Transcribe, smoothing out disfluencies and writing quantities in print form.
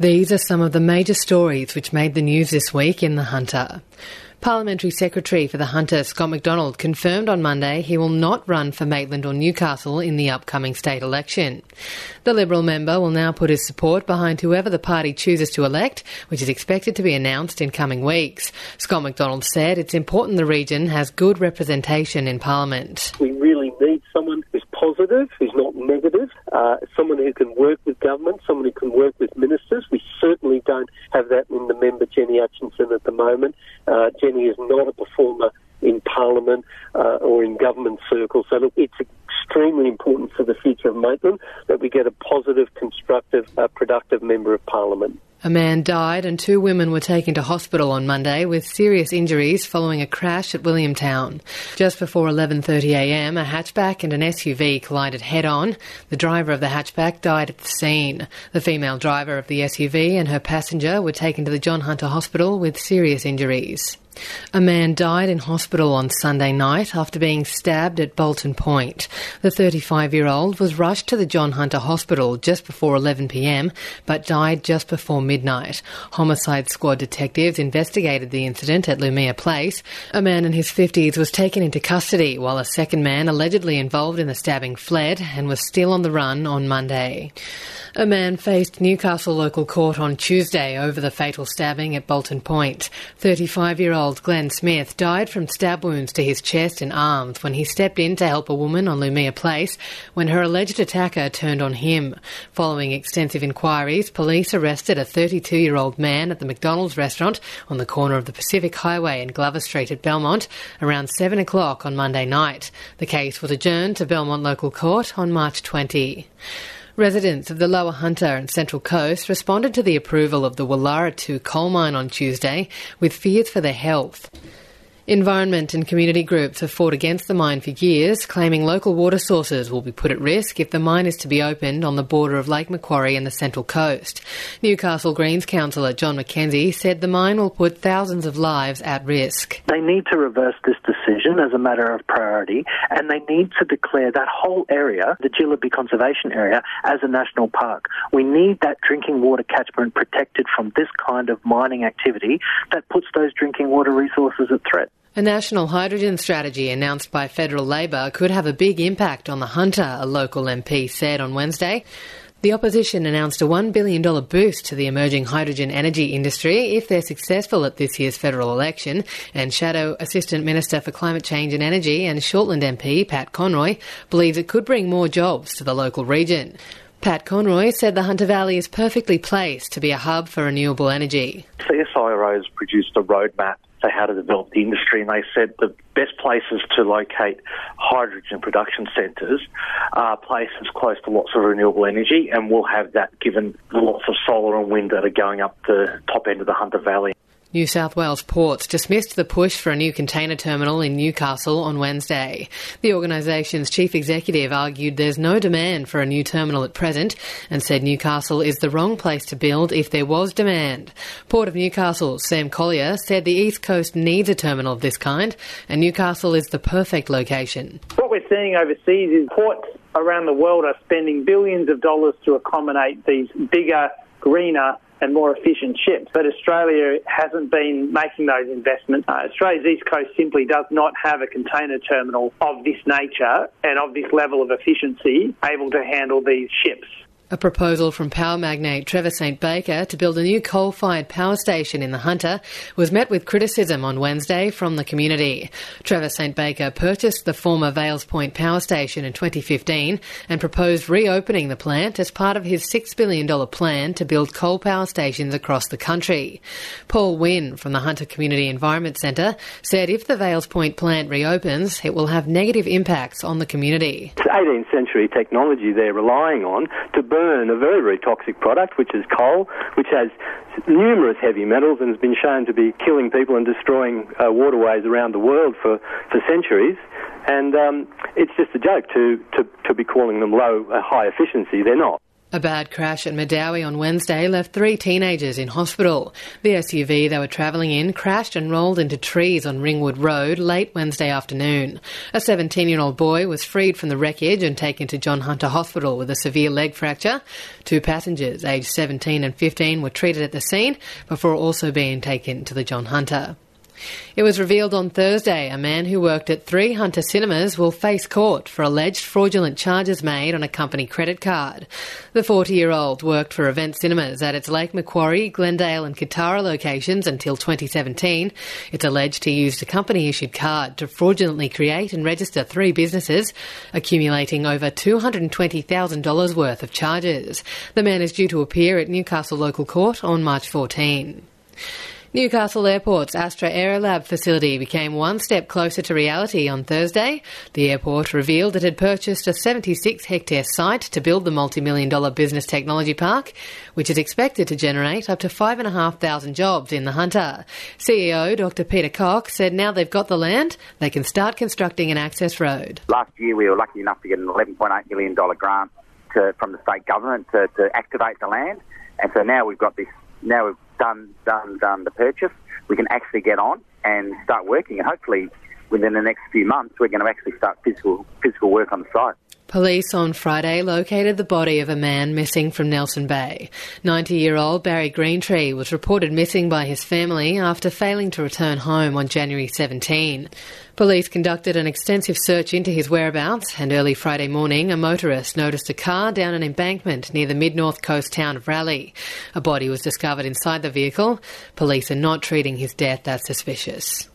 These are some of the major stories which made the news this week in the Hunter. Parliamentary Secretary for the Hunter, Scott MacDonald, confirmed on Monday he will not run for Maitland or Newcastle in the upcoming state election. The Liberal member will now put his support behind whoever the party chooses to elect, which is expected to be announced in coming weeks. Scott MacDonald said it's important the region has good representation in Parliament. We really need someone who's positive, who's not negative, someone who can work with government, someone who can work with ministers. We certainly don't have that in the member, Jenny Atchison, at the moment. Jenny is not a performer in Parliament or in government circles. So, look, it's extremely important for the future of Maitland that we get a positive, constructive, productive member of Parliament. A man died and two women were taken to hospital on Monday with serious injuries following a crash at Williamtown. Just before 11:30am, a hatchback and an SUV collided head-on. The driver of the hatchback died at the scene. The female driver of the SUV and her passenger were taken to the John Hunter Hospital with serious injuries. A man died in hospital on Sunday night after being stabbed at Bolton Point. The 35-year-old was rushed to the John Hunter Hospital just before 11pm, but died just before midnight. Homicide Squad detectives investigated the incident at Lumia Place. A man in his 50s was taken into custody, while a second man allegedly involved in the stabbing fled and was still on the run on Monday. A man faced Newcastle local court on Tuesday over the fatal stabbing at Bolton Point. 35-year-old Glenn Smith died from stab wounds to his chest and arms when he stepped in to help a woman on Lumia Place when her alleged attacker turned on him. Following extensive inquiries, police arrested a 32-year-old man at the McDonald's restaurant on the corner of the Pacific Highway and Glover Street at Belmont around 7 o'clock on Monday night. The case was adjourned to Belmont Local Court on March 20. Residents of the Lower Hunter and Central Coast responded to the approval of the Wallara 2 coal mine on Tuesday with fears for their health. Environment and community groups have fought against the mine for years, claiming local water sources will be put at risk if the mine is to be opened on the border of Lake Macquarie and the Central Coast. Newcastle Greens councillor John McKenzie said the mine will put thousands of lives at risk. They need to reverse this decision as a matter of priority, and they need to declare that whole area, the Jilabi Conservation Area, as a national park. We need that drinking water catchment protected from this kind of mining activity that puts those drinking water resources at threat. A national hydrogen strategy announced by federal Labor could have a big impact on the Hunter, a local MP said on Wednesday. The opposition announced a $1 billion boost to the emerging hydrogen energy industry if they're successful at this year's federal election, and Shadow Assistant Minister for Climate Change and Energy and Shortland MP Pat Conroy believes it could bring more jobs to the local region. Pat Conroy said the Hunter Valley is perfectly placed to be a hub for renewable energy. CSIRO has produced a roadmap for how to develop the industry, and they said the best places to locate hydrogen production centres are places close to lots of renewable energy, and we'll have that given the lots of solar and wind that are going up the top end of the Hunter Valley. New South Wales Ports dismissed the push for a new container terminal in Newcastle on Wednesday. The organisation's chief executive argued there's no demand for a new terminal at present and said Newcastle is the wrong place to build if there was demand. Port of Newcastle's Sam Collier said the East Coast needs a terminal of this kind and Newcastle is the perfect location. What we're seeing overseas is ports around the world are spending billions of dollars to accommodate these bigger, greener and more efficient ships. But Australia hasn't been making those investments. Australia's East Coast simply does not have a container terminal of this nature and of this level of efficiency able to handle these ships. A proposal from power magnate Trevor St. Baker to build a new coal-fired power station in the Hunter was met with criticism on Wednesday from the community. Trevor St. Baker purchased the former Vales Point power station in 2015 and proposed reopening the plant as part of his $6 billion plan to build coal power stations across the country. Paul Wynn from the Hunter Community Environment Centre said if the Vales Point plant reopens, it will have negative impacts on the community. It's 18th century technology they're relying on to burn a very, very toxic product, which is coal, which has numerous heavy metals and has been shown to be killing people and destroying waterways around the world for centuries. And it's just a joke to be calling them high efficiency. They're not. A bad crash at Madawi on Wednesday left three teenagers in hospital. The SUV they were travelling in crashed and rolled into trees on Ringwood Road late Wednesday afternoon. A 17-year-old boy was freed from the wreckage and taken to John Hunter Hospital with a severe leg fracture. Two passengers, aged 17 and 15, were treated at the scene before also being taken to the John Hunter. It was revealed on Thursday a man who worked at three Hunter cinemas will face court for alleged fraudulent charges made on a company credit card. The 40-year-old worked for Event Cinemas at its Lake Macquarie, Glendale and Katara locations until 2017. It's alleged he used a company-issued card to fraudulently create and register three businesses, accumulating over $220,000 worth of charges. The man is due to appear at Newcastle Local Court on March 14. Newcastle Airport's Astra Aero Lab facility became one step closer to reality on Thursday. The airport revealed it had purchased a 76-hectare site to build the multi-million-dollar business technology park, which is expected to generate up to 5,500 jobs in the Hunter. CEO Dr Peter Cox said now they've got the land, they can start constructing an access road. Last year we were lucky enough to get an $11.8 million grant from the state government to activate the land, and so now we've got this, now we've done the purchase, we can actually get on and start working, and hopefully within the next few months we're going to actually start physical work on the site. Police on Friday located the body of a man missing from Nelson Bay. 90-year-old Barry Greentree was reported missing by his family after failing to return home on January 17. Police conducted an extensive search into his whereabouts, and early Friday morning a motorist noticed a car down an embankment near the mid-north coast town of Raleigh. A body was discovered inside the vehicle. Police are not treating his death as suspicious.